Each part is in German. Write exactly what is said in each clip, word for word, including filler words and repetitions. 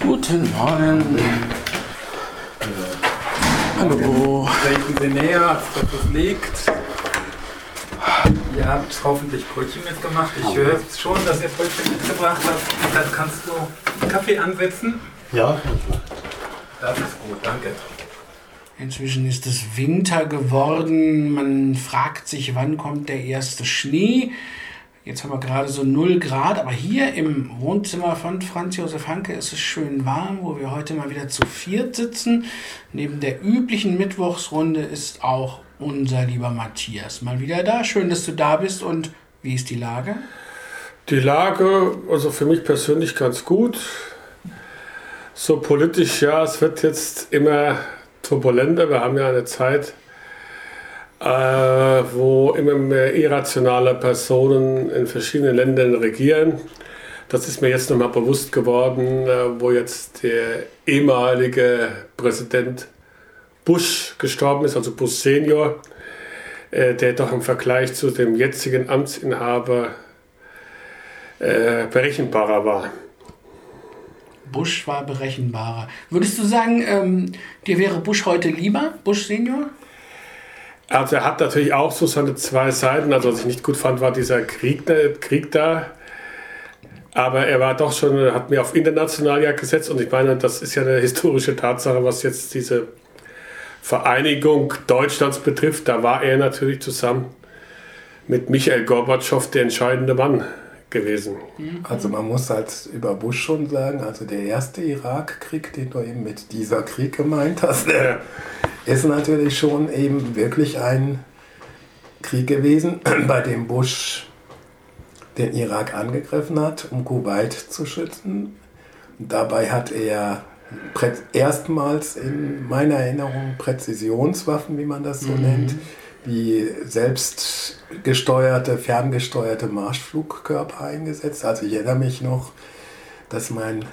Guten Morgen. Hallo. Treten Sie näher, dass es liegt. Ihr habt hoffentlich Brötchen mitgemacht. Ich höre schon, dass ihr Brötchen mitgebracht habt. Dann kannst du einen Kaffee ansetzen. Ja. Das ist gut, danke. Inzwischen ist es Winter geworden. Man fragt sich, wann kommt der erste Schnee? Jetzt haben wir gerade so null Grad, aber hier im Wohnzimmer von Franz Josef Hanke ist es schön warm, wo wir heute mal wieder zu viert sitzen. Neben der üblichen Mittwochsrunde ist auch unser lieber Matthias mal wieder da. Schön, dass du da bist. Und wie ist die Lage? Die Lage, also für mich persönlich ganz gut. So politisch, ja, es wird jetzt immer turbulenter. Wir haben ja eine Zeit, Äh, wo immer mehr irrationale Personen in verschiedenen Ländern regieren. Das ist mir jetzt nochmal bewusst geworden, äh, wo jetzt der ehemalige Präsident Bush gestorben ist, also Bush Senior, äh, der doch im Vergleich zu dem jetzigen Amtsinhaber äh, berechenbarer war. Bush war berechenbarer. Würdest du sagen, ähm, dir wäre Bush heute lieber, Bush Senior? Also er hat natürlich auch so seine zwei Seiten, also was ich nicht gut fand, war dieser Krieg, Krieg da, aber er war doch schon, hat mir auf international ja gesetzt und ich meine, das ist ja eine historische Tatsache, was jetzt diese Vereinigung Deutschlands betrifft, da war er natürlich zusammen mit Michael Gorbatschow der entscheidende Mann gewesen. Also man muss halt über Bush schon sagen, also der erste Irakkrieg, den du eben mit dieser Krieg gemeint hast, ja, ist natürlich schon eben wirklich ein Krieg gewesen, bei dem Bush den Irak angegriffen hat, um Kuwait zu schützen. Dabei hat er erstmals in meiner Erinnerung Präzisionswaffen, wie man das so mhm. nennt, wie selbstgesteuerte, ferngesteuerte Marschflugkörper eingesetzt. Also ich erinnere mich noch, dass mein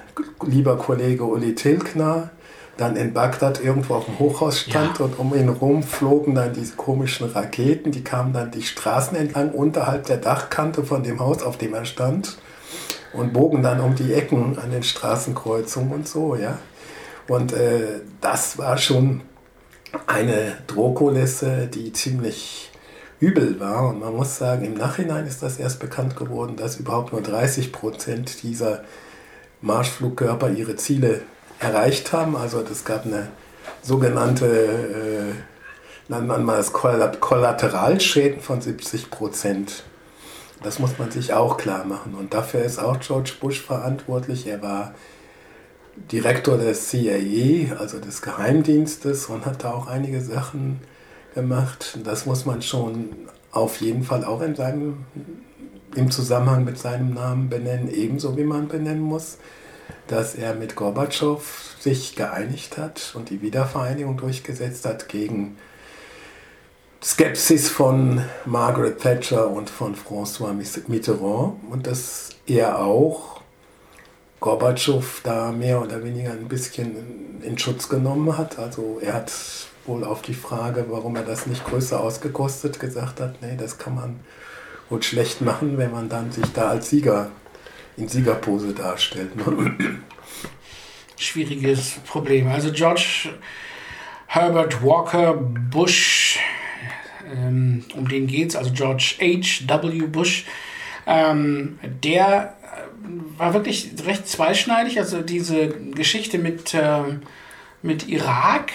lieber Kollege Uli Tilgner dann in Bagdad irgendwo auf dem Hochhaus stand ja. und um ihn rum flogen dann diese komischen Raketen, die kamen dann die Straßen entlang unterhalb der Dachkante von dem Haus, auf dem er stand und bogen dann um die Ecken an den Straßenkreuzungen und so, ja. Und äh, das war schon eine Drohkulisse, die ziemlich übel war und man muss sagen, im Nachhinein ist das erst bekannt geworden, dass überhaupt nur dreißig Prozent dieser Marschflugkörper ihre Ziele erreicht haben. Also es gab eine sogenannte, äh, nennt man mal das Kollateralschäden von siebzig Prozent. Das muss man sich auch klar machen. Und dafür ist auch George Bush verantwortlich. Er war Direktor des C I A, also des Geheimdienstes, und hat da auch einige Sachen gemacht. Das muss man schon auf jeden Fall auch in seinem, im Zusammenhang mit seinem Namen benennen, ebenso wie man benennen muss, dass er mit Gorbatschow sich geeinigt hat und die Wiedervereinigung durchgesetzt hat gegen Skepsis von Margaret Thatcher und von François Mitterrand und dass er auch Gorbatschow da mehr oder weniger ein bisschen in Schutz genommen hat. Also er hat wohl auf die Frage, warum er das nicht größer ausgekostet, gesagt hat, nee, das kann man wohl schlecht machen, wenn man dann sich da als Sieger in Siegerpose darstellt. Schwieriges Problem. Also George Herbert Walker Bush, ähm, um den geht's, also George H W Bush, ähm, der war wirklich recht zweischneidig. Also diese Geschichte mit, äh, mit Irak,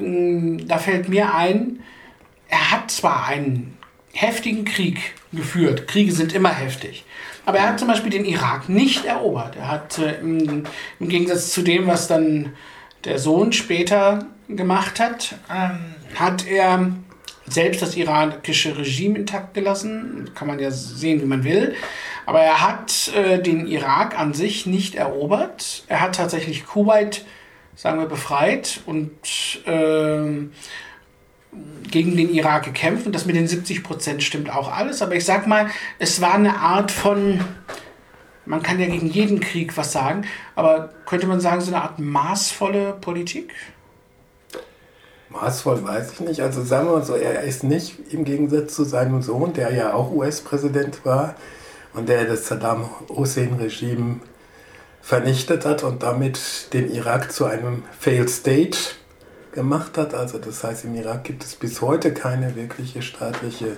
äh, da fällt mir ein, er hat zwar einen heftigen Krieg geführt. Kriege sind immer heftig. Aber er hat zum Beispiel den Irak nicht erobert. Er hat äh, im, im Gegensatz zu dem, was dann der Sohn später gemacht hat, ähm, hat er selbst das irakische Regime intakt gelassen. Kann man ja sehen, wie man will. Aber er hat äh, den Irak an sich nicht erobert. Er hat tatsächlich Kuwait, sagen wir, befreit und äh, gegen den Irak gekämpft und das mit den siebzig Prozent stimmt auch alles, aber ich sag mal, es war eine Art von, man kann ja gegen jeden Krieg was sagen, aber könnte man sagen, so eine Art maßvolle Politik? Maßvoll weiß ich nicht, also sagen wir mal so, er ist nicht im Gegensatz zu seinem Sohn, der ja auch U S-Präsident war, und der das Saddam Hussein-Regime vernichtet hat und damit den Irak zu einem Failed State gemacht hat. Also das heißt, im Irak gibt es bis heute keine wirkliche staatliche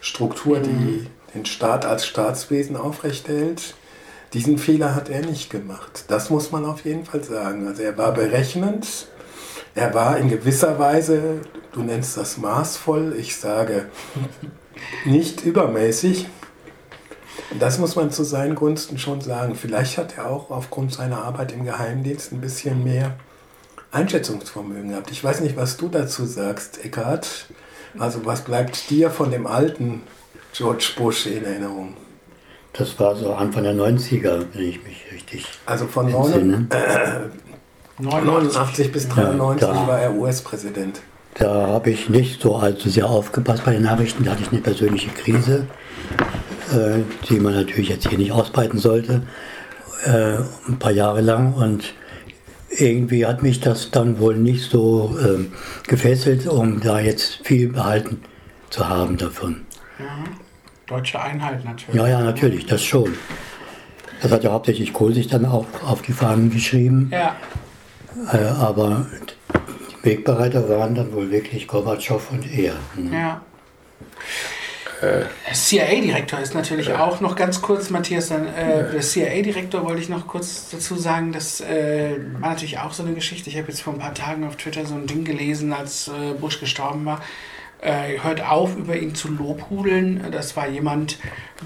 Struktur, die den Staat als Staatswesen aufrechterhält. Diesen Fehler hat er nicht gemacht. Das muss man auf jeden Fall sagen. Also er war berechnend, er war in gewisser Weise, du nennst das maßvoll, ich sage nicht übermäßig. Das muss man zu seinen Gunsten schon sagen. Vielleicht hat er auch aufgrund seiner Arbeit im Geheimdienst ein bisschen mehr Einschätzungsvermögen gehabt. Ich weiß nicht, was du dazu sagst, Eckart. Also was bleibt dir von dem alten George Bush in Erinnerung? Das war so Anfang der neunziger, wenn ich mich richtig Also von neunundachtzig bis dreiundneunzig ja, war er U S-Präsident. Da habe ich nicht so allzu sehr aufgepasst bei den Nachrichten. Da hatte ich eine persönliche Krise, äh, die man natürlich jetzt hier nicht ausbreiten sollte, äh, ein paar Jahre lang. Und irgendwie hat mich das dann wohl nicht so äh, gefesselt, um da jetzt viel behalten zu haben davon. Ja. Deutsche Einheit natürlich. Ja, ja, natürlich, das schon. Das hat ja hauptsächlich Kohl sich dann auch auf die Fahnen geschrieben. Ja. Äh, aber die Wegbereiter waren dann wohl wirklich Gorbatschow und er. Ne? Ja. Äh, der C I A-Direktor ist natürlich äh. auch noch ganz kurz, Matthias, dann, äh, äh. der C I A-Direktor wollte ich noch kurz dazu sagen, das äh, war natürlich auch so eine Geschichte. Ich habe jetzt vor ein paar Tagen auf Twitter so ein Ding gelesen, als äh, Bush gestorben war. Äh, hört auf, über ihn zu lobhudeln. Das war jemand,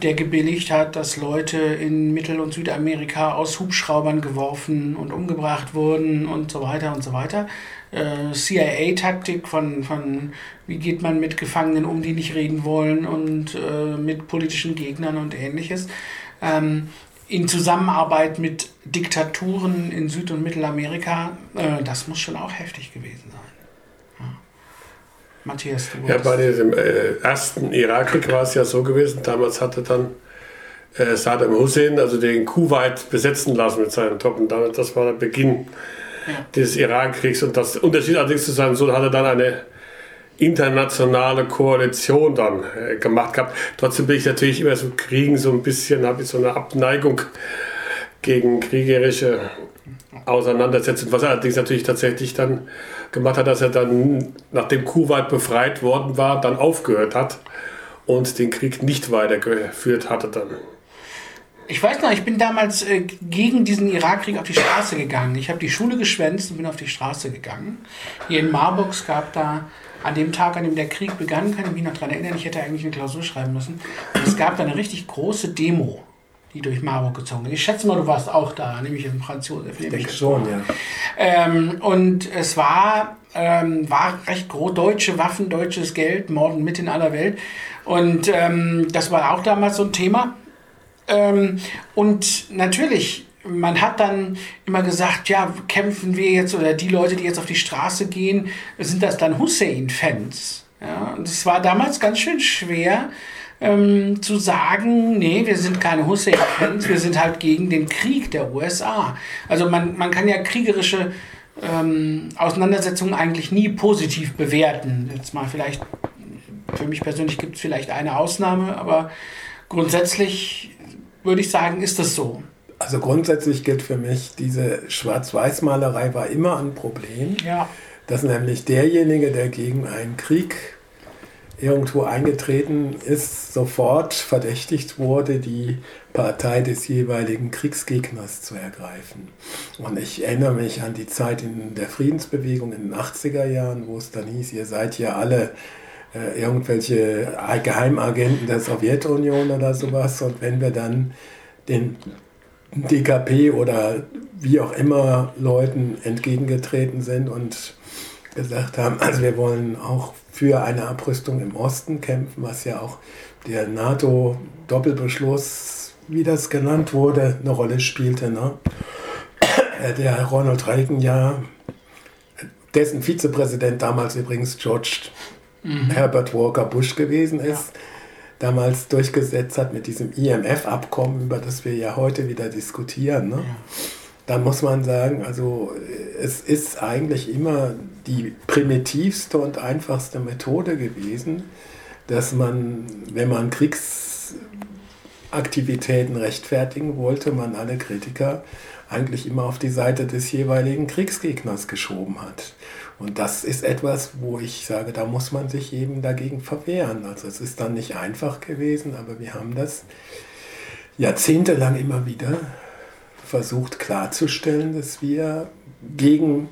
der gebilligt hat, dass Leute in Mittel- und Südamerika aus Hubschraubern geworfen und umgebracht wurden und so weiter und so weiter. Äh, C I A-Taktik von, von, wie geht man mit Gefangenen um, die nicht reden wollen und äh, mit politischen Gegnern und Ähnliches. Ähm, in Zusammenarbeit mit Diktaturen in Süd- und Mittelamerika, äh, das muss schon auch heftig gewesen sein. Matthias, du ja, bei diesem äh, ersten Irakkrieg war es ja so gewesen, damals hatte dann äh, Saddam Hussein, also den Kuwait, besetzen lassen mit seinen Truppen. Damit, das war der Beginn ja. des Irakkriegs. Und das Unterschied allerdings zu seinem Sohn, hat er dann eine internationale Koalition dann äh, gemacht gehabt. Trotzdem bin ich natürlich immer so Kriegen so ein bisschen, habe ich so eine Abneigung gegen kriegerische Auseinandersetzung, was er allerdings natürlich tatsächlich dann gemacht hat, dass er dann, nachdem Kuwait befreit worden war, dann aufgehört hat und den Krieg nicht weitergeführt hatte dann. Ich weiß noch, ich bin damals äh, gegen diesen Irakkrieg auf die Straße gegangen. Ich habe die Schule geschwänzt und bin auf die Straße gegangen. Hier in Marburg gab da an dem Tag, an dem der Krieg begann, kann ich mich noch daran erinnern, ich hätte eigentlich eine Klausur schreiben müssen, und es gab da eine richtig große Demo, die durch Marburg gezogen sind. Ich schätze mal, du warst auch da, nämlich in Franz Josef. Ich denke schon, ja. Ähm, und es war, ähm, war recht groß, deutsche Waffen, deutsches Geld, Morden mit in aller Welt. Und ähm, das war auch damals so ein Thema. Ähm, und natürlich, man hat dann immer gesagt, ja, kämpfen wir jetzt, oder die Leute, die jetzt auf die Straße gehen, sind das dann Hussein-Fans? Ja, und es war damals ganz schön schwer, Ähm, zu sagen, nee, wir sind keine Hussein-Fans, wir sind halt gegen den Krieg der U S A. Also man, man kann ja kriegerische ähm, Auseinandersetzungen eigentlich nie positiv bewerten. Jetzt mal vielleicht, für mich persönlich gibt es vielleicht eine Ausnahme, aber grundsätzlich würde ich sagen, ist das so. Also grundsätzlich gilt für mich, diese Schwarz-Weiß-Malerei war immer ein Problem, ja. Dass nämlich derjenige, der gegen einen Krieg irgendwo eingetreten ist, sofort verdächtigt wurde, die Partei des jeweiligen Kriegsgegners zu ergreifen. Und ich erinnere mich an die Zeit in der Friedensbewegung in den achtziger Jahren, wo es dann hieß, ihr seid ja alle äh, irgendwelche Geheimagenten der Sowjetunion oder sowas. Und wenn wir dann den D K P oder wie auch immer Leuten entgegengetreten sind und gesagt haben, also wir wollen auch für eine Abrüstung im Osten kämpfen, was ja auch der NATO-Doppelbeschluss, wie das genannt wurde, eine Rolle spielte. Ne? Der Ronald Reagan, ja, dessen Vizepräsident damals übrigens George mhm. Herbert Walker Bush gewesen ist, ja. damals durchgesetzt hat mit diesem I M F-Abkommen, über das wir ja heute wieder diskutieren. Ne? Ja. Da muss man sagen, also es ist eigentlich immer die primitivste und einfachste Methode gewesen, dass man, wenn man Kriegs, Aktivitäten rechtfertigen wollte, man alle Kritiker eigentlich immer auf die Seite des jeweiligen Kriegsgegners geschoben hat. Und das ist etwas, wo ich sage, da muss man sich eben dagegen verwehren. Also es ist dann nicht einfach gewesen, aber wir haben das jahrzehntelang immer wieder versucht klarzustellen, dass wir gegen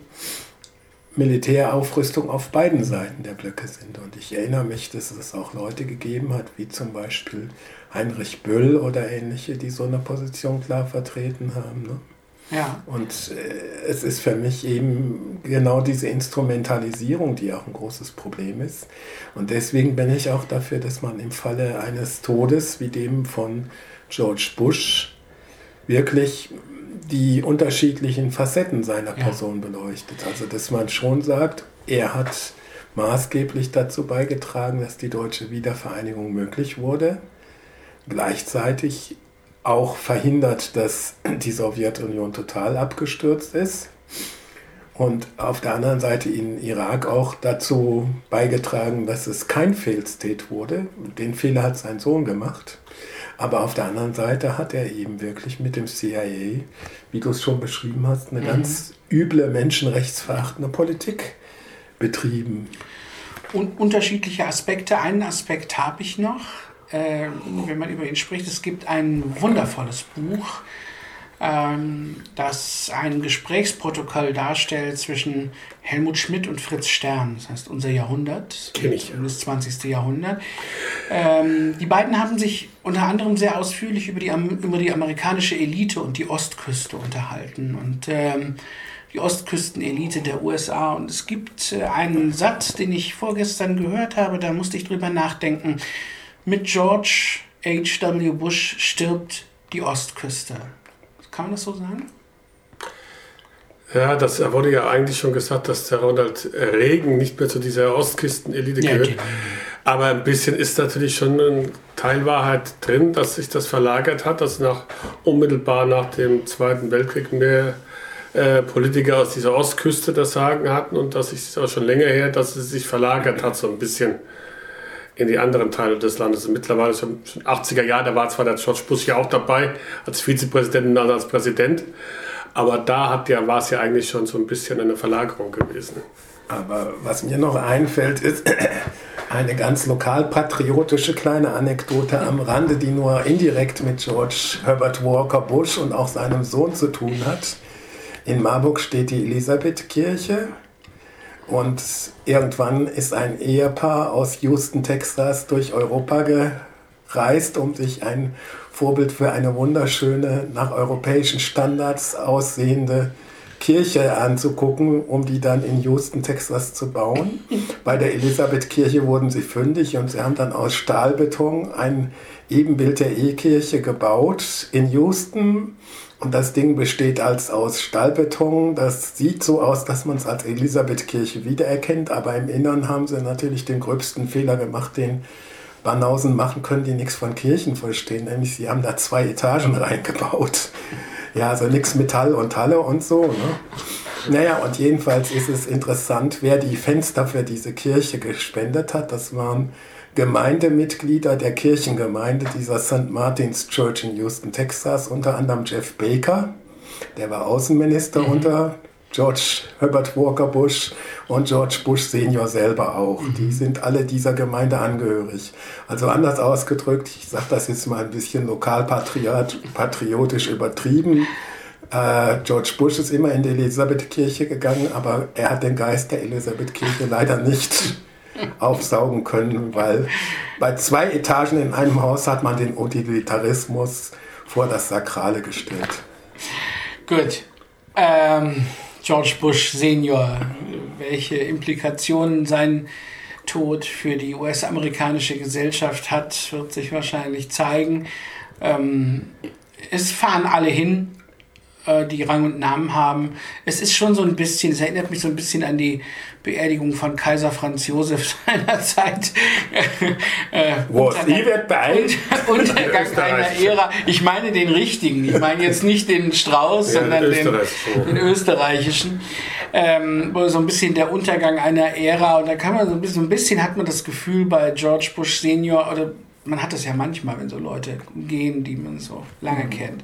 Militäraufrüstung auf beiden Seiten der Blöcke sind. Und ich erinnere mich, dass es auch Leute gegeben hat, wie zum Beispiel Heinrich Böll oder ähnliche, die so eine Position klar vertreten haben, ne? Ja. Und äh, es ist für mich eben genau diese Instrumentalisierung, die auch ein großes Problem ist. Und deswegen bin ich auch dafür, dass man im Falle eines Todes wie dem von George Bush wirklich die unterschiedlichen Facetten seiner ja. Person beleuchtet. Also dass man schon sagt, er hat maßgeblich dazu beigetragen, dass die deutsche Wiedervereinigung möglich wurde. Gleichzeitig auch verhindert, dass die Sowjetunion total abgestürzt ist und auf der anderen Seite in Irak auch dazu beigetragen, dass es kein Failed-State wurde. Den Fehler hat sein Sohn gemacht, aber auf der anderen Seite hat er eben wirklich mit dem C I A, wie du es schon beschrieben hast, eine mhm. ganz üble, menschenrechtsverachtende Politik betrieben. Und unterschiedliche Aspekte. Einen Aspekt habe ich noch. Äh, wenn man über ihn spricht, es gibt ein wundervolles Buch, ähm, das ein Gesprächsprotokoll darstellt zwischen Helmut Schmidt und Fritz Stern, das heißt unser Jahrhundert, das zwanzigste Jahrhundert. Ähm, die beiden haben sich unter anderem sehr ausführlich über die, über die amerikanische Elite und die Ostküste unterhalten und ähm, die Ostküstenelite der U S A. Und es gibt äh, einen Satz, den ich vorgestern gehört habe, da musste ich drüber nachdenken. Mit George H W Bush stirbt die Ostküste. Kann man das so sagen? Ja, das wurde ja eigentlich schon gesagt, dass der Ronald Reagan nicht mehr zu dieser Ostküstenelite ja, gehört. Okay. Aber ein bisschen ist natürlich schon ein Teil Wahrheit drin, dass sich das verlagert hat, dass nach, unmittelbar nach dem Zweiten Weltkrieg mehr äh, Politiker aus dieser Ostküste das Sagen hatten und dass es auch schon länger her, dass es sich verlagert hat, so ein bisschen in die anderen Teile des Landes. Mittlerweile schon achtziger Jahre, da war zwar der George Bush ja auch dabei, als Vizepräsident und als Präsident, aber da hat ja, war es ja eigentlich schon so ein bisschen eine Verlagerung gewesen. Aber was mir noch einfällt, ist eine ganz lokalpatriotische kleine Anekdote am Rande, die nur indirekt mit George Herbert Walker Bush und auch seinem Sohn zu tun hat. In Marburg steht die Elisabethkirche. Und irgendwann ist ein Ehepaar aus Houston, Texas, durch Europa gereist, um sich ein Vorbild für eine wunderschöne, nach europäischen Standards aussehende Kirche anzugucken, um die dann in Houston, Texas zu bauen. Bei der Elisabethkirche wurden sie fündig und sie haben dann aus Stahlbeton ein Ebenbild der E-Kirche gebaut in Houston. Und das Ding besteht als aus Stahlbeton. Das sieht so aus, dass man es als Elisabethkirche wiedererkennt. Aber im Innern haben sie natürlich den gröbsten Fehler gemacht, den Banausen machen können, die nichts von Kirchen verstehen. Nämlich sie haben da zwei Etagen reingebaut. Ja, also nichts Metall und Halle und so, ne? Naja, und jedenfalls ist es interessant, wer die Fenster für diese Kirche gespendet hat. Das waren Gemeindemitglieder der Kirchengemeinde dieser Saint Martin's Church in Houston, Texas, unter anderem Jeff Baker, der war Außenminister mhm. unter George Herbert Walker Bush und George Bush Senior selber auch. Mhm. Die sind alle dieser Gemeinde angehörig. Also anders ausgedrückt, ich sage das jetzt mal ein bisschen lokalpatriotisch übertrieben, George Bush ist immer in die Elisabethkirche gegangen, aber er hat den Geist der Elisabethkirche leider nicht aufsaugen können, weil bei zwei Etagen in einem Haus hat man den Utilitarismus vor das Sakrale gestellt. Gut. Ähm, George Bush Senior, welche Implikationen sein Tod für die U S-amerikanische Gesellschaft hat, wird sich wahrscheinlich zeigen. Ähm, es fahren alle hin, die Rang und Namen haben. Es ist schon so ein bisschen, es erinnert mich so ein bisschen an die Beerdigung von Kaiser Franz Josef seiner Zeit. Wo sie wird beeilt. Untergang einer Ära. Ich meine den richtigen. Ich meine jetzt nicht den Strauß, ja, sondern den, Österreich. den österreichischen. Ähm, so ein bisschen der Untergang einer Ära. Und da kann man so ein bisschen, so ein bisschen hat man das Gefühl bei George Bush Senior oder Man hat es ja manchmal, wenn so Leute gehen, die man so lange kennt.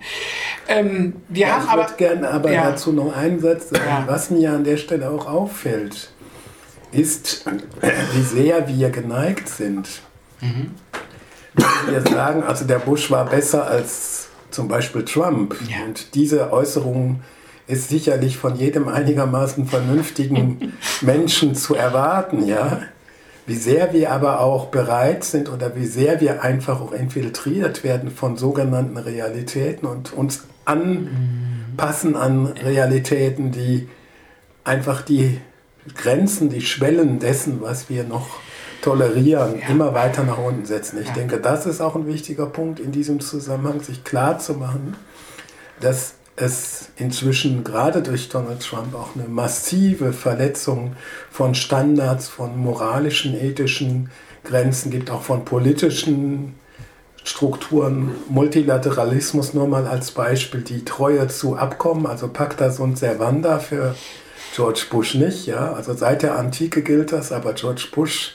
Ähm, wir ja, haben ich aber, würde gerne aber ja. dazu noch einen Satz sagen. Ja. Was mir an der Stelle auch auffällt, ist, wie sehr wir geneigt sind. Mhm. Wir sagen, also der Bush war besser als zum Beispiel Trump. Ja. Und diese Äußerung ist sicherlich von jedem einigermaßen vernünftigen Menschen zu erwarten, ja. Wie sehr wir aber auch bereit sind oder wie sehr wir einfach auch infiltriert werden von sogenannten Realitäten und uns anpassen an Realitäten, die einfach die Grenzen, die Schwellen dessen, was wir noch tolerieren, ja. immer weiter nach unten setzen. Ich ja. denke, das ist auch ein wichtiger Punkt in diesem Zusammenhang, sich klar zu machen, dass es inzwischen gerade durch Donald Trump auch eine massive Verletzung von Standards, von moralischen, ethischen Grenzen gibt, auch von politischen Strukturen, Multilateralismus nur mal als Beispiel, die Treue zu Abkommen, also Pacta sunt servanda für George Bush nicht, ja, also seit der Antike gilt das, aber George Bush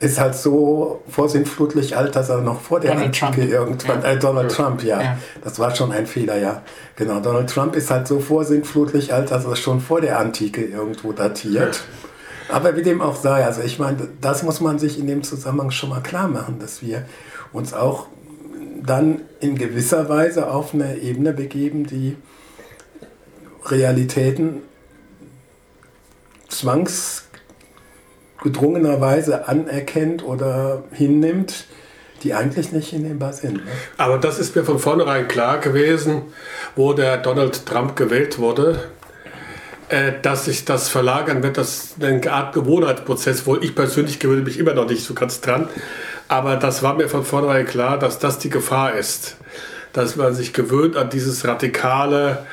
ist halt so vorsintflutlich alt, dass er noch vor der Donald Antike Trump. irgendwann, ja. äh, Donald Trump, ja. ja, das war schon ein Fehler, ja, genau, Donald Trump ist halt so vorsintflutlich alt, dass er schon vor der Antike irgendwo datiert, ja. aber wie dem auch sei, also ich meine, das muss man sich in dem Zusammenhang schon mal klar machen, dass wir uns auch dann in gewisser Weise auf eine Ebene begeben, die Realitäten zwangs gedrungenerweise anerkennt oder hinnimmt, die eigentlich nicht hinnehmbar sind. Ne? Aber das ist mir von vornherein klar gewesen, wo der Donald Trump gewählt wurde, äh, dass sich das verlagern wird, das ist eine Art Gewohnheitsprozess, wo ich persönlich gewöhne mich immer noch nicht so ganz dran, aber das war mir von vornherein klar, dass das die Gefahr ist, dass man sich gewöhnt an dieses radikale,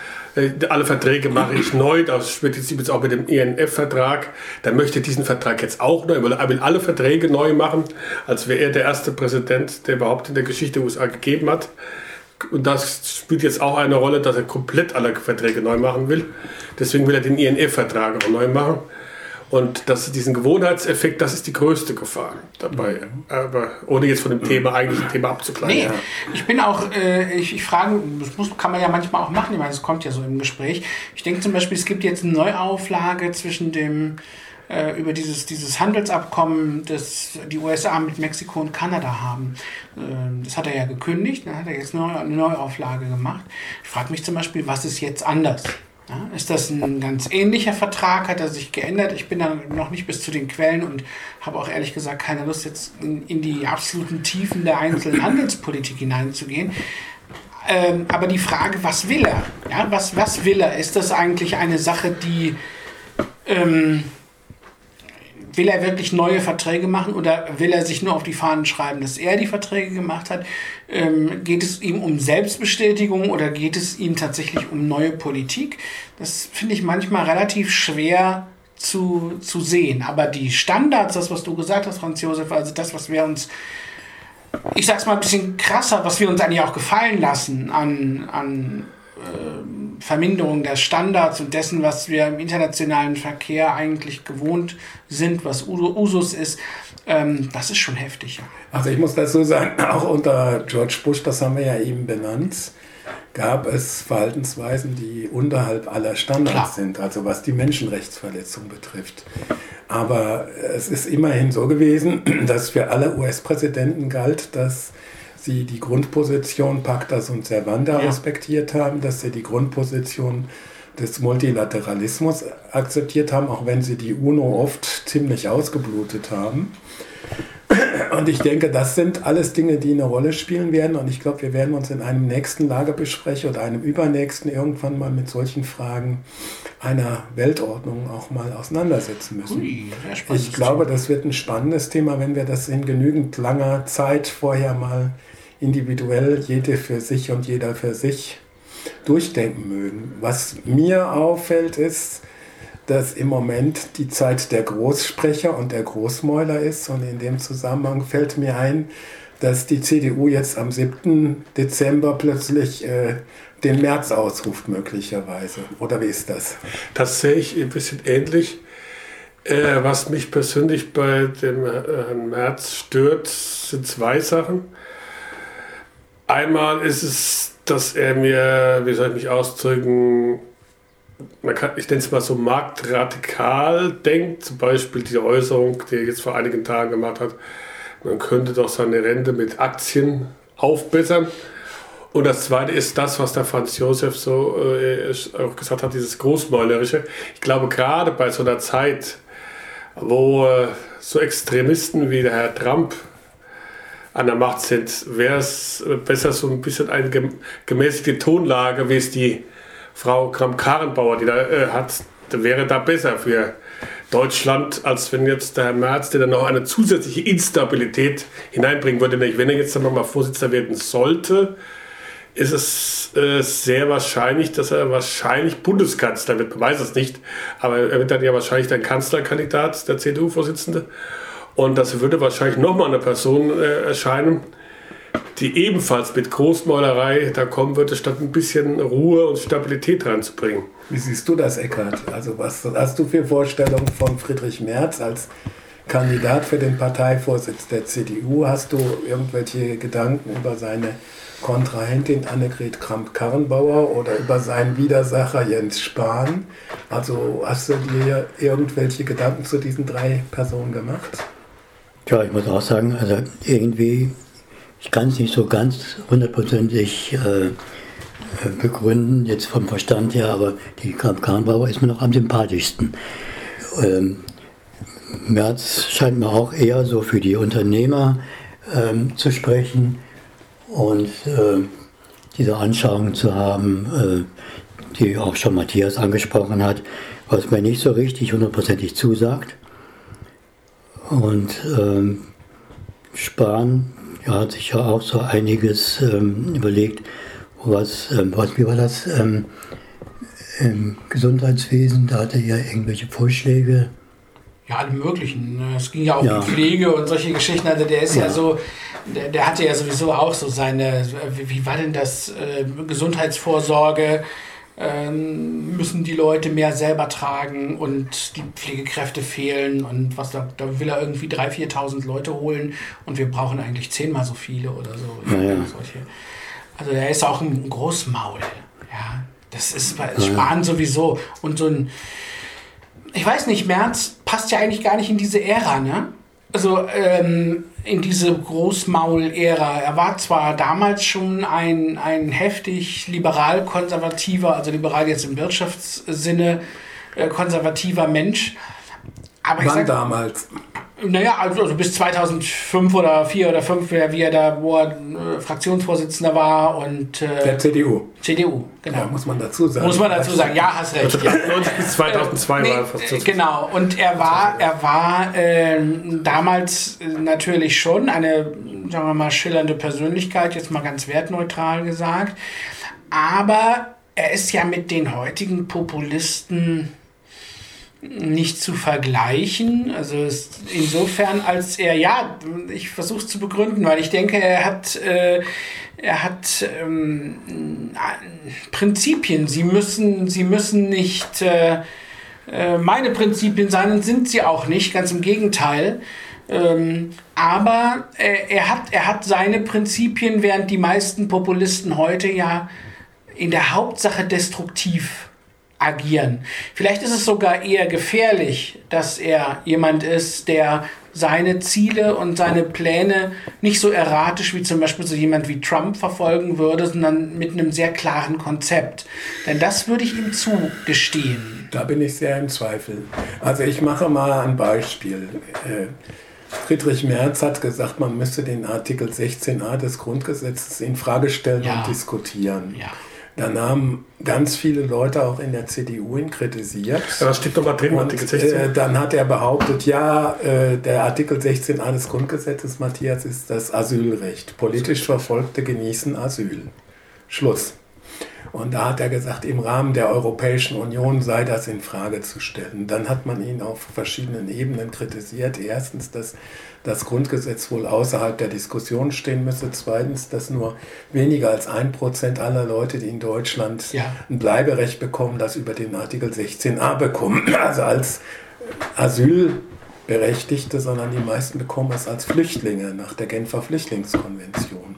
alle Verträge mache ich neu, das spielt jetzt auch mit dem I N F-Vertrag, der möchte diesen Vertrag jetzt auch neu, er will alle Verträge neu machen, als wäre er der erste Präsident, der überhaupt in der Geschichte der U S A gegeben hat. Und das spielt jetzt auch eine Rolle, dass er komplett alle Verträge neu machen will. Deswegen will er den I N F-Vertrag auch neu machen. Und das, diesen Gewohnheitseffekt, das ist die größte Gefahr dabei. Aber ohne jetzt von dem Thema, eigentlichen Thema abzukleiden. Nee, ja. ich bin auch, äh, ich, ich frage, das muss, kann man ja manchmal auch machen, ich meine, es kommt ja so im Gespräch. Ich denke zum Beispiel, es gibt jetzt eine Neuauflage zwischen dem, äh, über dieses, dieses Handelsabkommen, das die U S A mit Mexiko und Kanada haben. Äh, das hat er ja gekündigt, dann hat er jetzt eine Neuauflage gemacht. Ich frage mich zum Beispiel, was ist jetzt anders? Ja, ist das ein ganz ähnlicher Vertrag? Hat er sich geändert? Ich bin da noch nicht bis zu den Quellen und habe auch ehrlich gesagt keine Lust, jetzt in, in die absoluten Tiefen der einzelnen Handelspolitik hineinzugehen. Ähm, aber die Frage, was will er? Ja, was, was will er? Ist das eigentlich eine Sache, die... Ähm, will er wirklich neue Verträge machen oder will er sich nur auf die Fahnen schreiben, dass er die Verträge gemacht hat? Ähm, geht es ihm um Selbstbestätigung oder geht es ihm tatsächlich um neue Politik? Das finde ich manchmal relativ schwer zu, zu sehen. Aber die Standards, das, was du gesagt hast, Franz Josef, also das, was wir uns, ich sag's mal ein bisschen krasser, was wir uns eigentlich auch gefallen lassen an, an äh, Verminderung der Standards und dessen, was wir im internationalen Verkehr eigentlich gewohnt sind, was Usus ist, ähm, das ist schon heftig. Ja. Also ich muss dazu sagen, auch unter George Bush, das haben wir ja eben benannt, gab es Verhaltensweisen, die unterhalb aller Standards Klar. sind, also was die Menschenrechtsverletzung betrifft. Aber es ist immerhin so gewesen, dass für alle U S-Präsidenten galt, dass sie die Grundposition Pacta sunt servanda ja. respektiert haben, dass sie die Grundposition des Multilateralismus akzeptiert haben, auch wenn sie die UNO oft ziemlich ausgeblutet haben. Und ich denke, das sind alles Dinge, die eine Rolle spielen werden. Und ich glaube, wir werden uns in einem nächsten Lagebesprechung oder einem übernächsten irgendwann mal mit solchen Fragen einer Weltordnung auch mal auseinandersetzen müssen. Ui, ich glaube, das wird ein spannendes Thema, wenn wir das in genügend langer Zeit vorher mal individuell, jede für sich und jeder für sich durchdenken mögen. Was mir auffällt, ist, dass im Moment die Zeit der Großsprecher und der Großmäuler ist. Und in dem Zusammenhang fällt mir ein, dass die C D U jetzt am siebten Dezember plötzlich äh, den Merz ausruft, möglicherweise. Oder wie ist das? Das sehe ich ein bisschen ähnlich. Äh, was mich persönlich bei dem Herrn äh, Merz stört, sind zwei Sachen. Einmal ist es, dass er mir, wie soll ich mich ausdrücken, man kann, ich nenne es mal so marktradikal denkt, zum Beispiel die Äußerung, die er jetzt vor einigen Tagen gemacht hat, man könnte doch seine Rente mit Aktien aufbessern. Und das Zweite ist das, was der Franz Josef so äh, auch gesagt hat, dieses Großmäulerische. Ich glaube, gerade bei so einer Zeit, wo äh, so Extremisten wie der Herr Trump an der Macht sind, wäre es besser so ein bisschen eine gemäßigte Tonlage, wie es die Frau Kramp-Karrenbauer, die da äh, hat, wäre da besser für Deutschland, als wenn jetzt der Herr Merz, der dann noch eine zusätzliche Instabilität hineinbringen würde. Wenn er jetzt dann nochmal Vorsitzender werden sollte, ist es äh, sehr wahrscheinlich, dass er wahrscheinlich Bundeskanzler wird. Man weiß es nicht, aber er wird dann ja wahrscheinlich der Kanzlerkandidat, der C D U-Vorsitzende. Und das würde wahrscheinlich nochmal eine Person äh, erscheinen, die ebenfalls mit Großmäulerei da kommen würde, statt ein bisschen Ruhe und Stabilität reinzubringen. Wie siehst du das, Eckart? Also was hast du für Vorstellungen von Friedrich Merz als Kandidat für den Parteivorsitz der C D U? Hast du irgendwelche Gedanken über seine Kontrahentin Annegret Kramp-Karrenbauer oder über seinen Widersacher Jens Spahn? Also hast du dir irgendwelche Gedanken zu diesen drei Personen gemacht? Ja, ich muss auch sagen, also irgendwie, ich kann es nicht so ganz hundertprozentig äh, begründen, jetzt vom Verstand her, aber die Kramp-Karrenbauer ist mir noch am sympathischsten. Ähm, Merz scheint mir auch eher so für die Unternehmer ähm, zu sprechen und äh, diese Anschauung zu haben, äh, die auch schon Matthias angesprochen hat, was mir nicht so richtig hundertprozentig zusagt. Und äh, Spahn ja, hat sich ja auch so einiges ähm, überlegt, was, ähm, was, wie war das ähm, im Gesundheitswesen, da hatte er irgendwelche Vorschläge. Ja, alle möglichen. Es ging ja auch ja. um Pflege und solche Geschichten. Also der ist ja, ja so, der, der hatte ja sowieso auch so seine, wie, wie war denn das, äh, Gesundheitsvorsorge, ähm, müssen die Leute mehr selber tragen und die Pflegekräfte fehlen und was da, da will er irgendwie drei- viertausend Leute holen und wir brauchen eigentlich zehnmal so viele oder so. Ja, ja. Solche. Also der ist auch ein Großmaul. Ja, das ist bei ja. Spahn sowieso und so ein, ich weiß nicht, Merz passt ja eigentlich gar nicht in diese Ära, ne? Also ähm, in diese Großmaul-Ära. Er war zwar damals schon ein, ein heftig liberal-konservativer, also liberal jetzt im Wirtschaftssinne, äh, konservativer Mensch. Aber wann damals? Naja, also, also bis zweitausendfünf oder vier oder fünf, wie er da, wo er äh, Fraktionsvorsitzender war und... Äh, der C D U. C D U, genau. Ja, muss man dazu sagen. Muss man dazu sagen, ja, hast recht. Ja. Bis zweitausendzwei äh, nee, war er Fraktionsvorsitzender. Genau, und er war, er war äh, damals natürlich schon eine, sagen wir mal, schillernde Persönlichkeit, jetzt mal ganz wertneutral gesagt, aber er ist ja mit den heutigen Populisten nicht zu vergleichen, also insofern, als er, ja, ich versuche es zu begründen, weil ich denke, er hat, äh, er hat ähm, Prinzipien, sie müssen, sie müssen nicht äh, meine Prinzipien sein und sind sie auch nicht, ganz im Gegenteil, ähm, aber er, er hat, er hat seine Prinzipien, während die meisten Populisten heute ja in der Hauptsache destruktiv agieren. Vielleicht ist es sogar eher gefährlich, dass er jemand ist, der seine Ziele und seine Pläne nicht so erratisch wie zum Beispiel so jemand wie Trump verfolgen würde, sondern mit einem sehr klaren Konzept. Denn das würde ich ihm zugestehen. Da bin ich sehr im Zweifel. Also ich mache mal ein Beispiel. Friedrich Merz hat gesagt, man müsste den Artikel sechzehn a des Grundgesetzes in Frage stellen ja. und diskutieren. Ja. Dann haben ganz viele Leute auch in der C D U ihn kritisiert. Ja, das steht doch mal drin, Artikel sechzehn. Äh, dann hat er behauptet, ja, äh, der Artikel sechzehn a des Grundgesetzes, Matthias, ist das Asylrecht. Politisch Verfolgte genießen Asyl. Schluss. Und da hat er gesagt, im Rahmen der Europäischen Union sei das in Frage zu stellen. Dann hat man ihn auf verschiedenen Ebenen kritisiert. Erstens, dass das Grundgesetz wohl außerhalb der Diskussion stehen müsse. Zweitens, dass nur weniger als ein Prozent aller Leute, die in Deutschland ja. ein Bleiberecht bekommen, das über den Artikel sechzehn a bekommen. Also als Asyl Berechtigte, sondern die meisten bekommen es als Flüchtlinge nach der Genfer Flüchtlingskonvention.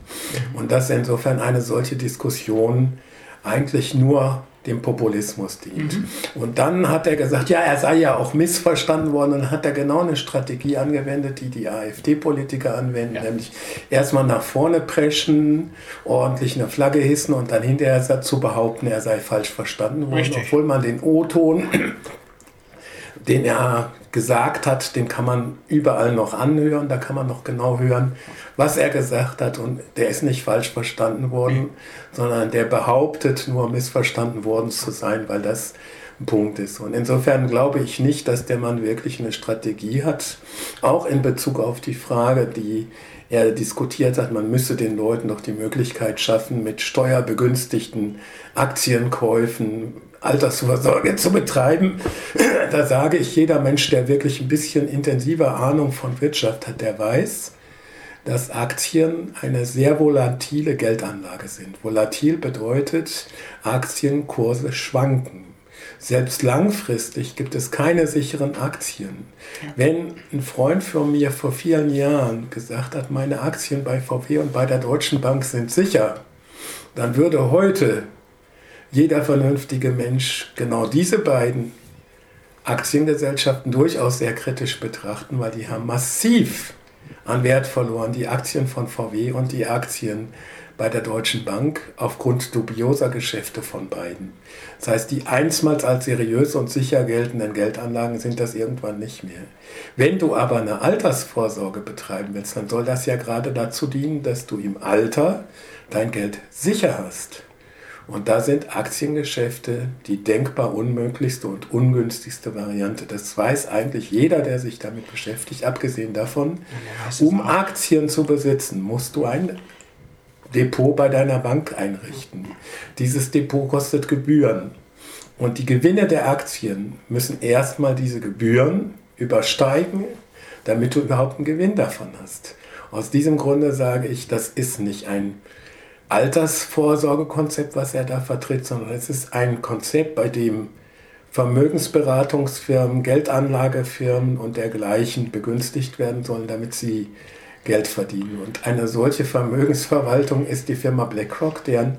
Und dass insofern eine solche Diskussion eigentlich nur dem Populismus dient. Mhm. Und dann hat er gesagt, ja, er sei ja auch missverstanden worden und hat er genau eine Strategie angewendet, die die AfD-Politiker anwenden, ja. nämlich erstmal nach vorne preschen, ordentlich eine Flagge hissen und dann hinterher zu behaupten, er sei falsch verstanden worden, Richtig. obwohl man den O-Ton, den er gesagt hat, den kann man überall noch anhören, da kann man noch genau hören, was er gesagt hat, und der ist nicht falsch verstanden worden, sondern der behauptet nur missverstanden worden zu sein, weil das ein Punkt ist. Und insofern glaube ich nicht, dass der Mann wirklich eine Strategie hat, auch in Bezug auf die Frage, die er diskutiert hat, man müsse den Leuten doch die Möglichkeit schaffen, mit steuerbegünstigten Aktienkäufen Altersvorsorge zu betreiben. Da sage ich, jeder Mensch, der wirklich ein bisschen intensiver Ahnung von Wirtschaft hat, der weiß, dass Aktien eine sehr volatile Geldanlage sind. Volatil bedeutet, Aktienkurse schwanken. Selbst langfristig gibt es keine sicheren Aktien. Wenn ein Freund von mir vor vielen Jahren gesagt hat, meine Aktien bei V W und bei der Deutschen Bank sind sicher, dann würde heute jeder vernünftige Mensch genau diese beiden Aktiengesellschaften durchaus sehr kritisch betrachten, weil die haben massiv an Wert verloren, die Aktien von V W und die Aktien bei der Deutschen Bank, aufgrund dubioser Geschäfte von beiden. Das heißt, die einstmals als seriös und sicher geltenden Geldanlagen sind das irgendwann nicht mehr. Wenn du aber eine Altersvorsorge betreiben willst, dann soll das ja gerade dazu dienen, dass du im Alter dein Geld sicher hast. Und da sind Aktiengeschäfte die denkbar unmöglichste und ungünstigste Variante. Das weiß eigentlich jeder, der sich damit beschäftigt. Abgesehen davon, ja, um Aktien zu besitzen, musst du ein Depot bei deiner Bank einrichten. Dieses Depot kostet Gebühren. Und die Gewinne der Aktien müssen erstmal diese Gebühren übersteigen, damit du überhaupt einen Gewinn davon hast. Aus diesem Grunde sage ich, das ist nicht ein Altersvorsorgekonzept, was er da vertritt, sondern es ist ein Konzept, bei dem Vermögensberatungsfirmen, Geldanlagefirmen und dergleichen begünstigt werden sollen, damit sie Geld verdienen. Und eine solche Vermögensverwaltung ist die Firma BlackRock, deren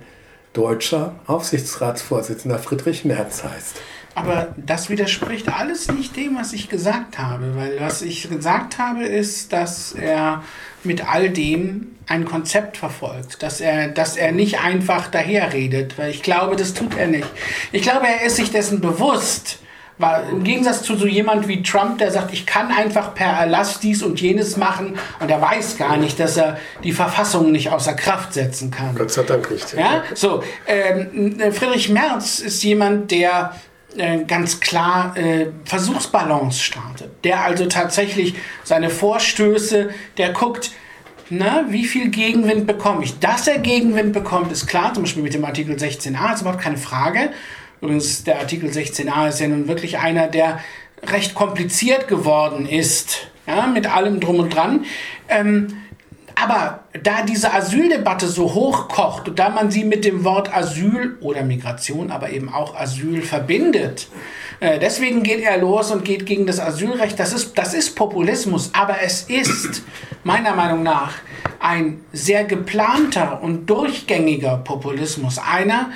deutscher Aufsichtsratsvorsitzender Friedrich Merz heißt. Aber das widerspricht alles nicht dem, was ich gesagt habe, weil was ich gesagt habe, ist, dass er mit all dem ein Konzept verfolgt, dass er, dass er nicht einfach daherredet, weil ich glaube, das tut er nicht. Ich glaube, er ist sich dessen bewusst, weil im Gegensatz zu so jemand wie Trump, der sagt, ich kann einfach per Erlass dies und jenes machen, und er weiß gar nicht, dass er die Verfassung nicht außer Kraft setzen kann. Gott sei Dank nicht. Ja? So, ähm, Friedrich Merz ist jemand, der ganz klar äh, Versuchsbalance startet, der also tatsächlich seine Vorstöße, der guckt, na, wie viel Gegenwind bekomme ich? Dass er Gegenwind bekommt, ist klar, zum Beispiel mit dem Artikel sechzehn a, ist überhaupt keine Frage. Übrigens, der Artikel sechzehn a ist ja nun wirklich einer, der recht kompliziert geworden ist, ja, mit allem Drum und Dran. Ähm, Aber da diese Asyldebatte so hoch kocht und da man sie mit dem Wort Asyl oder Migration, aber eben auch Asyl verbindet, äh, deswegen geht er los und geht gegen das Asylrecht. Das ist, das ist Populismus, aber es ist meiner Meinung nach ein sehr geplanter und durchgängiger Populismus. Einer,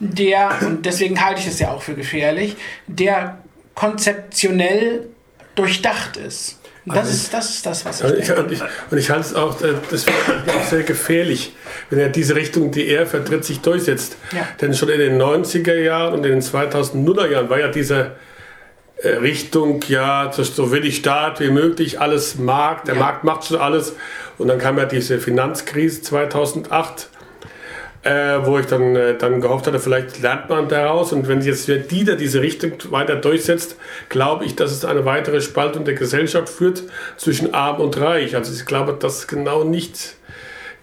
der, und deswegen halte ich es ja auch für gefährlich, der konzeptionell durchdacht ist. Das, also, ist, das ist das, was ich denke. Und ich, und ich halte es auch, das auch sehr gefährlich, wenn er diese Richtung, die er vertritt, sich durchsetzt. Ja. Denn schon in den neunziger Jahren und in den zweitausender Jahren war ja diese Richtung, ja, so wenig Staat wie möglich, alles Markt, der ja. Markt macht schon alles. Und dann kam ja diese Finanzkrise zweitausendacht, äh, wo ich dann, äh, dann gehofft hatte, vielleicht lernt man daraus. Und wenn jetzt die da diese Richtung weiter durchsetzt, glaube ich, dass es eine weitere Spaltung der Gesellschaft führt zwischen Arm und Reich. Also ich glaube, dass genau nicht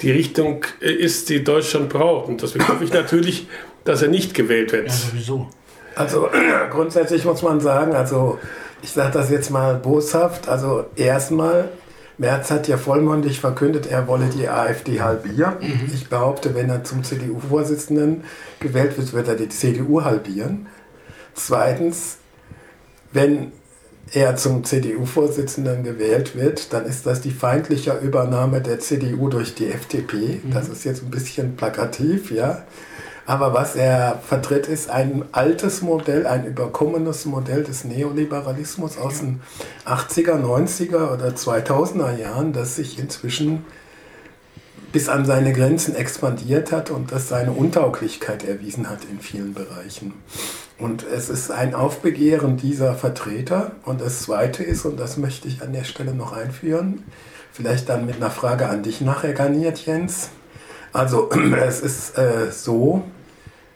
die Richtung ist, die Deutschland braucht. Und deswegen hoffe ich natürlich, dass er nicht gewählt wird. Ja, sowieso. Also grundsätzlich muss man sagen, also ich sage das jetzt mal boshaft, also erstmal, Merz hat ja vollmundig verkündet, er wolle die AfD halbieren. Mhm. Ich behaupte, wenn er zum C D U-Vorsitzenden gewählt wird, wird er die C D U halbieren. Zweitens, wenn er zum C D U-Vorsitzenden gewählt wird, dann ist das die feindliche Übernahme der C D U durch die F D P. Mhm. Das ist jetzt ein bisschen plakativ, ja. Aber was er vertritt, ist ein altes Modell, ein überkommenes Modell des Neoliberalismus aus den achtziger, neunziger oder zweitausender Jahren, das sich inzwischen bis an seine Grenzen expandiert hat und das seine Untauglichkeit erwiesen hat in vielen Bereichen. Und es ist ein Aufbegehren dieser Vertreter. Und das Zweite ist, und das möchte ich an der Stelle noch einführen, vielleicht dann mit einer Frage an dich nachher garniert, Jens. Also es ist äh, so,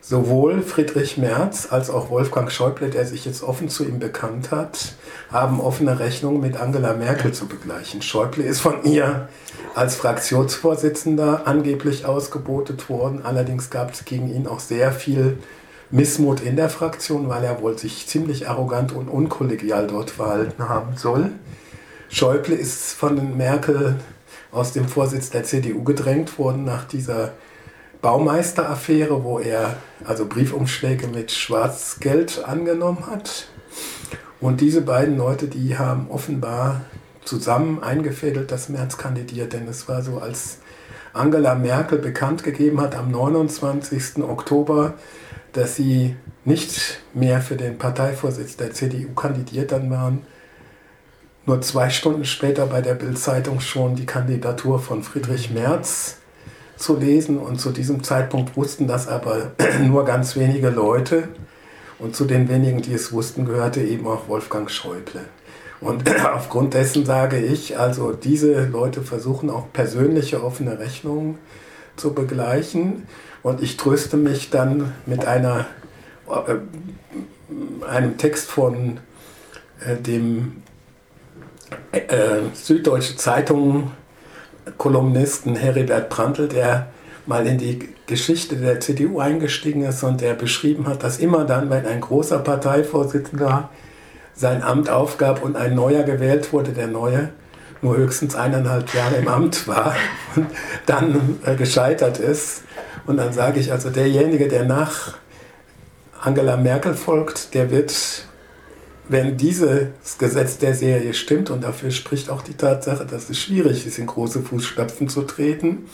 sowohl Friedrich Merz als auch Wolfgang Schäuble, der sich jetzt offen zu ihm bekannt hat, haben offene Rechnungen mit Angela Merkel zu begleichen. Schäuble ist von ihr als Fraktionsvorsitzender angeblich ausgebotet worden. Allerdings gab es gegen ihn auch sehr viel Missmut in der Fraktion, weil er wohl sich ziemlich arrogant und unkollegial dort verhalten haben soll. Schäuble ist von Merkel aus dem Vorsitz der C D U gedrängt worden nach dieser Baumeisteraffäre, wo er also Briefumschläge mit Schwarzgeld angenommen hat. Und diese beiden Leute, die haben offenbar zusammen eingefädelt, dass Merz kandidiert. Denn es war so, als Angela Merkel bekannt gegeben hat am neunundzwanzigsten Oktober, dass sie nicht mehr für den Parteivorsitz der C D U kandidiert, dann waren nur zwei Stunden später bei der Bild-Zeitung schon die Kandidatur von Friedrich Merz zu lesen. Und zu diesem Zeitpunkt wussten das aber nur ganz wenige Leute. Und zu den wenigen, die es wussten, gehörte eben auch Wolfgang Schäuble. Und aufgrund dessen sage ich, also diese Leute versuchen auch persönliche offene Rechnungen zu begleichen. Und ich tröste mich dann mit einer, äh, einem Text von äh, dem Äh, Süddeutsche Zeitung Kolumnisten Heribert Prantl, der mal in die Geschichte der C D U eingestiegen ist und der beschrieben hat, dass immer dann, wenn ein großer Parteivorsitzender sein Amt aufgab und ein neuer gewählt wurde, der neue nur höchstens eineinhalb Jahre im Amt war und dann äh, gescheitert ist. Und dann sage ich, also derjenige, der nach Angela Merkel folgt, der wird, wenn dieses Gesetz der Serie stimmt, und dafür spricht auch die Tatsache, dass es schwierig ist, in große Fußstapfen zu treten,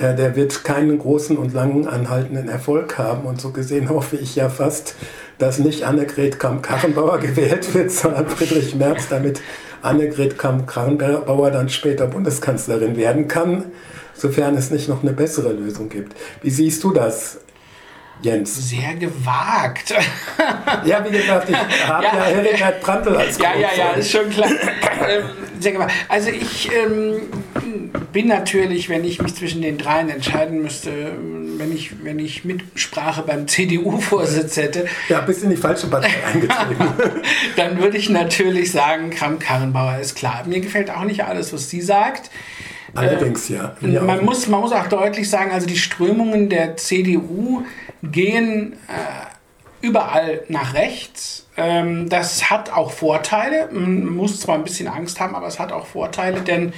der wird keinen großen und langen anhaltenden Erfolg haben. Und so gesehen hoffe ich ja fast, dass nicht Annegret Kramp-Karrenbauer gewählt wird, sondern Friedrich Merz, damit Annegret Kramp-Karrenbauer dann später Bundeskanzlerin werden kann, sofern es nicht noch eine bessere Lösung gibt. Wie siehst du das, Jens? Sehr gewagt. Ja, wie gesagt, ich habe ja, ja Heribert Prantl als Ja, ja, ja, ist schon klar. Sehr gewagt. Also ich ähm, bin natürlich, wenn ich mich zwischen den dreien entscheiden müsste, wenn ich, wenn ich Mitsprache beim C D U-Vorsitz hätte. Ja, bist in die falsche Partei eingetreten. Dann würde ich natürlich sagen, Kramp-Karrenbauer ist klar. Mir gefällt auch nicht alles, was sie sagt. Allerdings, ja. Mir man, muss, man muss auch deutlich sagen, also die Strömungen der C D U gehen äh, überall nach rechts. Ähm, das hat auch Vorteile. Man muss zwar ein bisschen Angst haben, aber es hat auch Vorteile, denn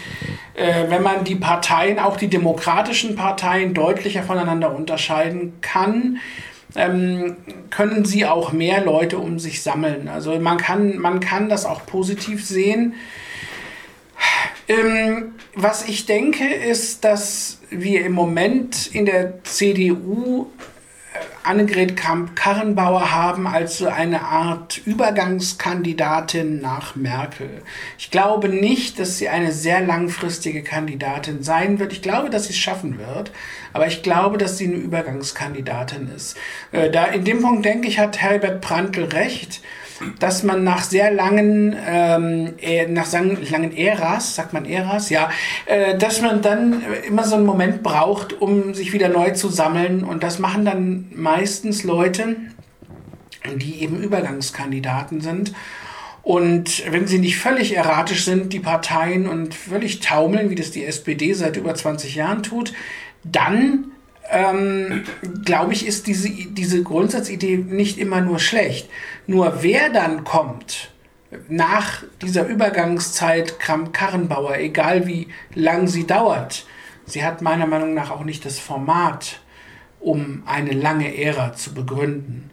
äh, wenn man die Parteien, auch die demokratischen Parteien, deutlicher voneinander unterscheiden kann, ähm, können sie auch mehr Leute um sich sammeln. Also man kann, man kann das auch positiv sehen. Ähm, was ich denke, ist, dass wir im Moment in der C D U Annegret Kramp-Karrenbauer haben als so eine Art Übergangskandidatin nach Merkel. Ich glaube nicht, dass sie eine sehr langfristige Kandidatin sein wird. Ich glaube, dass sie es schaffen wird, aber ich glaube, dass sie eine Übergangskandidatin ist. Äh, da in dem Punkt, denke ich, hat Heribert Prantl recht, dass man nach sehr langen, ähm, nach langen Äras, sagt man Äras, ja, äh, dass man dann immer so einen Moment braucht, um sich wieder neu zu sammeln. Und das machen dann meistens Leute, die eben Übergangskandidaten sind. Und wenn sie nicht völlig erratisch sind, die Parteien, und völlig taumeln, wie das die S P D seit über zwanzig Jahren tut, dann Ähm, glaube ich, ist diese, diese Grundsatzidee nicht immer nur schlecht. Nur wer dann kommt nach dieser Übergangszeit Kramp-Karrenbauer, egal wie lang sie dauert, sie hat meiner Meinung nach auch nicht das Format, um eine lange Ära zu begründen.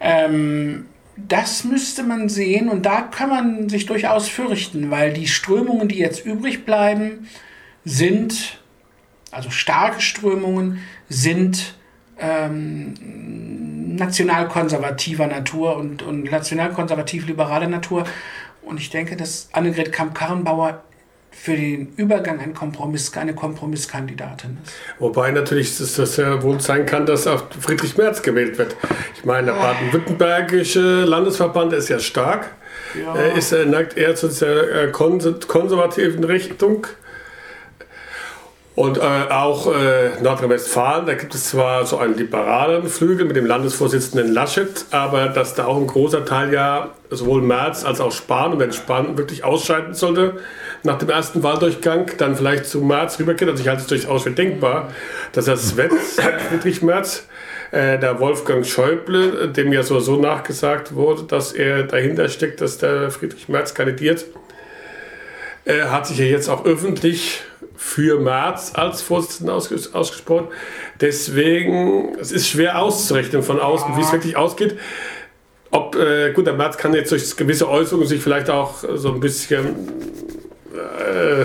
Ähm, Das müsste man sehen und da kann man sich durchaus fürchten, weil die Strömungen, die jetzt übrig bleiben, sind, also starke Strömungen, sind ähm, nationalkonservativer Natur und, und nationalkonservativ-liberaler Natur. Und ich denke, dass Annegret Kramp-Karrenbauer für den Übergang ein Kompromiss, eine Kompromisskandidatin ist. Wobei natürlich es das ja wohl sein kann, dass auf Friedrich Merz gewählt wird. Ich meine, der baden-württembergische Landesverband ist ja stark. Ja. Er ist, neigt eher zu der konservativen Richtung. Und äh, auch äh, Nordrhein-Westfalen, da gibt es zwar so einen liberalen Flügel mit dem Landesvorsitzenden Laschet, aber dass da auch ein großer Teil ja sowohl Merz als auch Spahn, und wenn Spahn wirklich ausscheiden sollte nach dem ersten Wahldurchgang, dann vielleicht zu Merz rübergeht. Also ich halte es durchaus für denkbar, dass das wird, Friedrich Merz, äh, der Wolfgang Schäuble, dem ja sowieso nachgesagt wurde, dass er dahinter steckt, dass der Friedrich Merz kandidiert, äh, hat sich ja jetzt auch öffentlich für Merz als Vorsitzenden ausges- ausgesprochen. Deswegen, es ist schwer auszurechnen von außen, ja, wie es wirklich ausgeht. Ob, äh, gut, der Merz kann jetzt durch gewisse Äußerungen sich vielleicht auch so ein bisschen äh,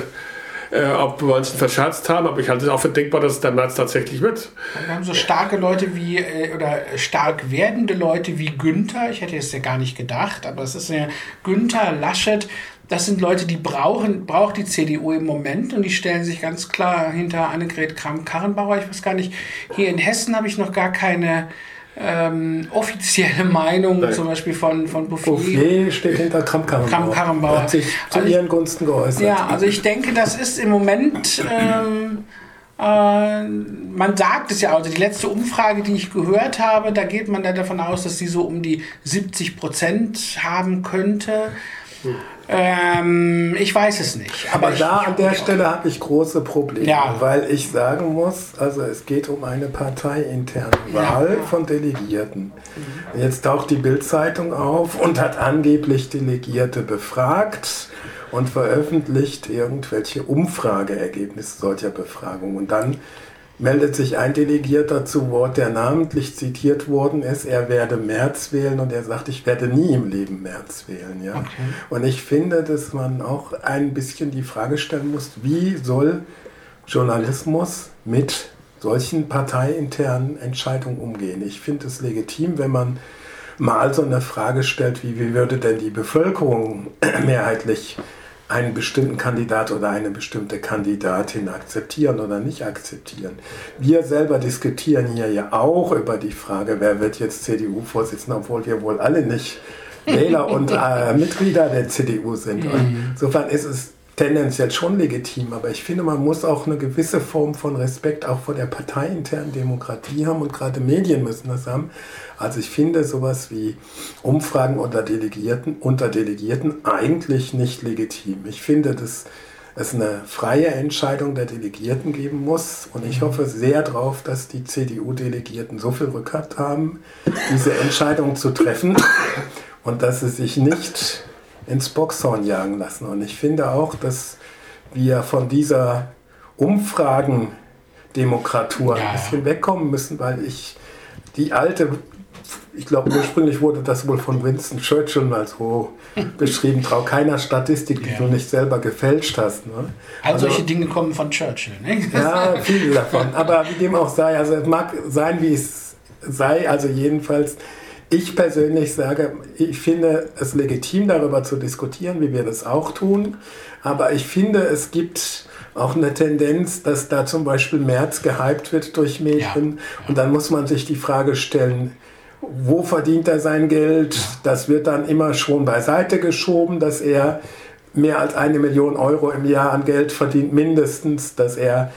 äh, ob manchen verscherzt haben, aber ich halte es auch für denkbar, dass es der Merz tatsächlich wird. Wir haben so starke Leute wie, äh, oder stark werdende Leute wie Günther, ich hätte es ja gar nicht gedacht, aber es ist ja Günther, Laschet. Das sind Leute, die brauchen, braucht die C D U im Moment und die stellen sich ganz klar hinter Annegret Kramp-Karrenbauer. Ich weiß gar nicht, hier in Hessen habe ich noch gar keine ähm, offizielle Meinung, Nein. zum Beispiel von, von Bouffier. Bouffier steht hinter Kramp-Karrenbauer. Kramp-Karrenbauer. Hat sich zu also ihren Gunsten geäußert. Ja, also ich denke, das ist im Moment, ähm, äh, man sagt es ja, also die letzte Umfrage, die ich gehört habe, da geht man ja davon aus, dass sie so um die siebzig Prozent haben könnte. Hm. Ähm, ich weiß es nicht. Aber, aber ich, da ich, an der ich, Stelle habe ich große Probleme, ja. weil ich sagen muss, also es geht um eine parteiinterne Wahl ja. von Delegierten. Mhm. Jetzt taucht die Bild-Zeitung auf und hat angeblich Delegierte befragt und veröffentlicht irgendwelche Umfrageergebnisse solcher Befragungen. Und dann meldet sich ein Delegierter zu Wort, der namentlich zitiert worden ist, er werde Merz wählen und er sagt, ich werde nie im Leben Merz wählen. Ja? Okay. Und ich finde, dass man auch ein bisschen die Frage stellen muss, wie soll Journalismus mit solchen parteiinternen Entscheidungen umgehen? Ich finde es legitim, wenn man mal so eine Frage stellt, wie, wie würde denn die Bevölkerung mehrheitlich einen bestimmten Kandidat oder eine bestimmte Kandidatin akzeptieren oder nicht akzeptieren. Wir selber diskutieren hier ja auch über die Frage, wer wird jetzt C D U-Vorsitzender, obwohl wir wohl alle nicht Wähler und äh, Mitglieder der C D U sind. Und insofern ist es tendenziell schon legitim, aber ich finde, man muss auch eine gewisse Form von Respekt auch vor der parteiinternen Demokratie haben und gerade Medien müssen das haben. Also ich finde sowas wie Umfragen unter Delegierten, unter Delegierten eigentlich nicht legitim. Ich finde, dass es eine freie Entscheidung der Delegierten geben muss und ich hoffe sehr darauf, dass die C D U-Delegierten so viel Rückgrat haben, diese Entscheidung zu treffen und dass sie sich nicht ins Boxhorn jagen lassen. Und ich finde auch, dass wir von dieser Umfragendemokratur ja. ein bisschen wegkommen müssen, weil ich die alte, ich glaube ursprünglich wurde das wohl von Winston Churchill mal so beschrieben, trau keiner Statistik, die ja. du nicht selber gefälscht hast. Ne? Also, also solche Dinge kommen von Churchill. Ne? Ja, viele davon. Aber wie dem auch sei, also es mag sein, wie es sei, also jedenfalls ich persönlich sage, ich finde es legitim, darüber zu diskutieren, wie wir das auch tun. Aber ich finde, es gibt auch eine Tendenz, dass da zum Beispiel Merz gehypt wird durch Medien. Ja. Und dann muss man sich die Frage stellen, wo verdient er sein Geld? Das wird dann immer schon beiseite geschoben, dass er mehr als eine Million Euro im Jahr an Geld verdient, mindestens, dass er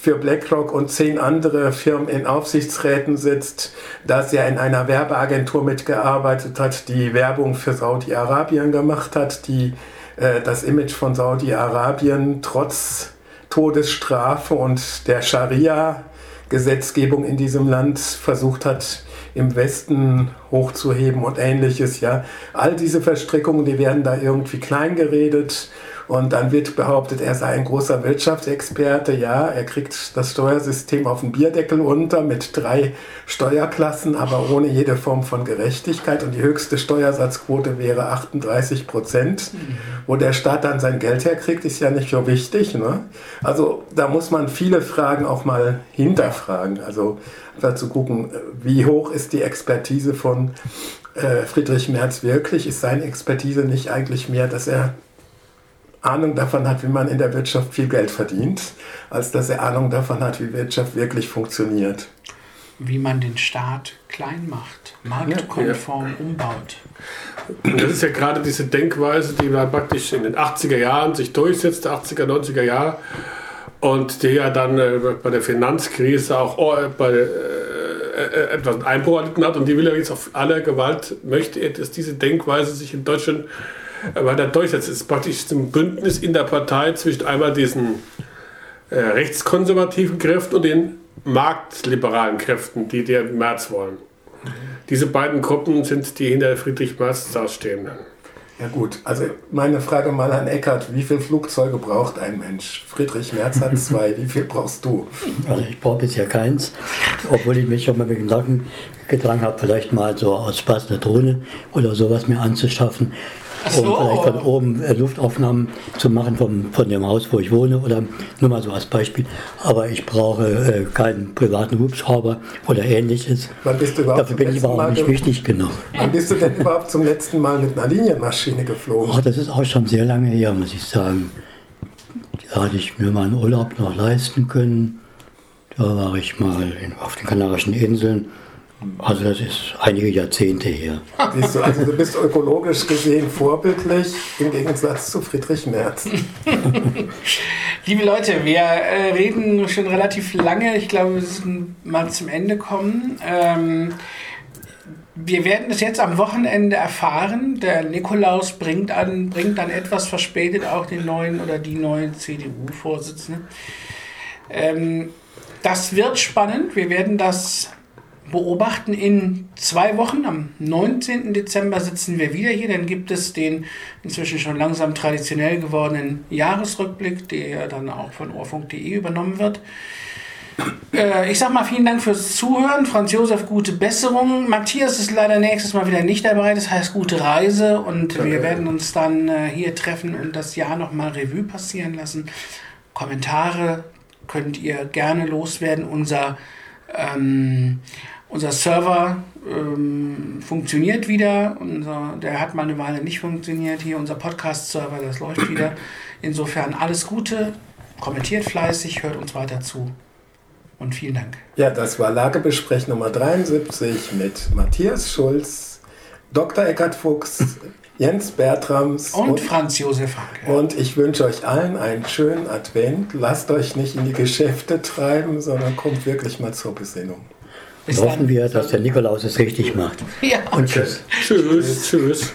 für BlackRock und zehn andere Firmen in Aufsichtsräten sitzt, dass er in einer Werbeagentur mitgearbeitet hat, die Werbung für Saudi-Arabien gemacht hat, die äh, das Image von Saudi-Arabien trotz Todesstrafe und der Scharia-Gesetzgebung in diesem Land versucht hat, im Westen hochzuheben und ähnliches. Ja, all diese Verstrickungen, die werden da irgendwie klein geredet. Und dann wird behauptet, er sei ein großer Wirtschaftsexperte. Ja, er kriegt das Steuersystem auf den Bierdeckel unter mit drei Steuerklassen, aber ohne jede Form von Gerechtigkeit. Und die höchste Steuersatzquote wäre achtunddreißig Prozent. Wo der Staat dann sein Geld herkriegt, ist ja nicht so wichtig, ne? Also da muss man viele Fragen auch mal hinterfragen. Also einfach zu gucken, wie hoch ist die Expertise von äh, Friedrich Merz wirklich? Ist seine Expertise nicht eigentlich mehr, dass er Ahnung davon hat, wie man in der Wirtschaft viel Geld verdient, als dass er Ahnung davon hat, wie Wirtschaft wirklich funktioniert. Wie man den Staat klein macht, marktkonform ja, ja. umbaut. Das ist ja gerade diese Denkweise, die man praktisch in den achtziger Jahren sich durchsetzte, achtziger, neunziger Jahre, und die ja dann äh, bei der Finanzkrise auch oh, bei, äh, etwas Einbruch erlitten hat, und die will ja jetzt auf aller Gewalt, möchte, dass diese Denkweise sich in Deutschland weil da durchsetzt. Es ist praktisch ein Bündnis in der Partei zwischen einmal diesen äh, rechtskonservativen Kräften und den marktliberalen Kräften, die der Merz wollen. Diese beiden Gruppen sind die hinter Friedrich Merz dastehen. Ja gut, also meine Frage mal an Eckart, wie viele Flugzeuge braucht ein Mensch? Friedrich Merz hat zwei, wie viel brauchst du? Also ich brauche bisher keins, obwohl ich mich schon mal mit Gedanken getragen habe, vielleicht mal so aus Spaß eine Drohne oder sowas mir anzuschaffen. So. Um vielleicht von oben Luftaufnahmen zu machen vom, von dem Haus, wo ich wohne, oder nur mal so als Beispiel. Aber ich brauche äh, keinen privaten Hubschrauber oder Ähnliches. Wann bist du überhaupt Dafür bin ich überhaupt Mal nicht ge- wichtig genug. Wann bist du denn überhaupt zum letzten Mal mit einer Linienmaschine geflogen? Oh, das ist auch schon sehr lange her, muss ich sagen. Da hatte ich mir meinen Urlaub noch leisten können. Da war ich mal in, auf den Kanarischen Inseln. Also das ist einige Jahrzehnte her. Siehst du, also du bist ökologisch gesehen vorbildlich, im Gegensatz zu Friedrich Merz. Liebe Leute, wir äh, reden schon relativ lange. Ich glaube, wir müssen mal zum Ende kommen. Ähm, wir werden es jetzt am Wochenende erfahren. Der Nikolaus bringt, an, bringt dann etwas verspätet auch den neuen oder die neue C D U-Vorsitzende. Ähm, das wird spannend. Wir werden das beobachten. In zwei Wochen, am neunzehnten Dezember, sitzen wir wieder hier. Dann gibt es den inzwischen schon langsam traditionell gewordenen Jahresrückblick, der dann auch von ohrfunk punkt de übernommen wird. Äh, ich sag mal vielen Dank fürs Zuhören. Franz Josef, gute Besserung. Matthias ist leider nächstes Mal wieder nicht dabei. Das heißt, gute Reise. Und ja, wir ja. werden uns dann äh, hier treffen und das Jahr nochmal Revue passieren lassen. Kommentare könnt ihr gerne loswerden. Unser ähm, Unser Server ähm, funktioniert wieder, unser, der hat mal eine Weile nicht funktioniert. Hier unser Podcast-Server, das läuft wieder. Insofern alles Gute, kommentiert fleißig, hört uns weiter zu und vielen Dank. Ja, das war Lagebesprech Nummer dreiundsiebzig mit Matthias Schulz, Doktor Eckart Fuchs, Jens Bertrams und, und Franz Josef Hanke. Und ich wünsche euch allen einen schönen Advent. Lasst euch nicht in die Geschäfte treiben, sondern kommt wirklich mal zur Besinnung. Hoffen wir, dass der Nikolaus es richtig macht. Ja. Und tschüss. Tschüss, tschüss.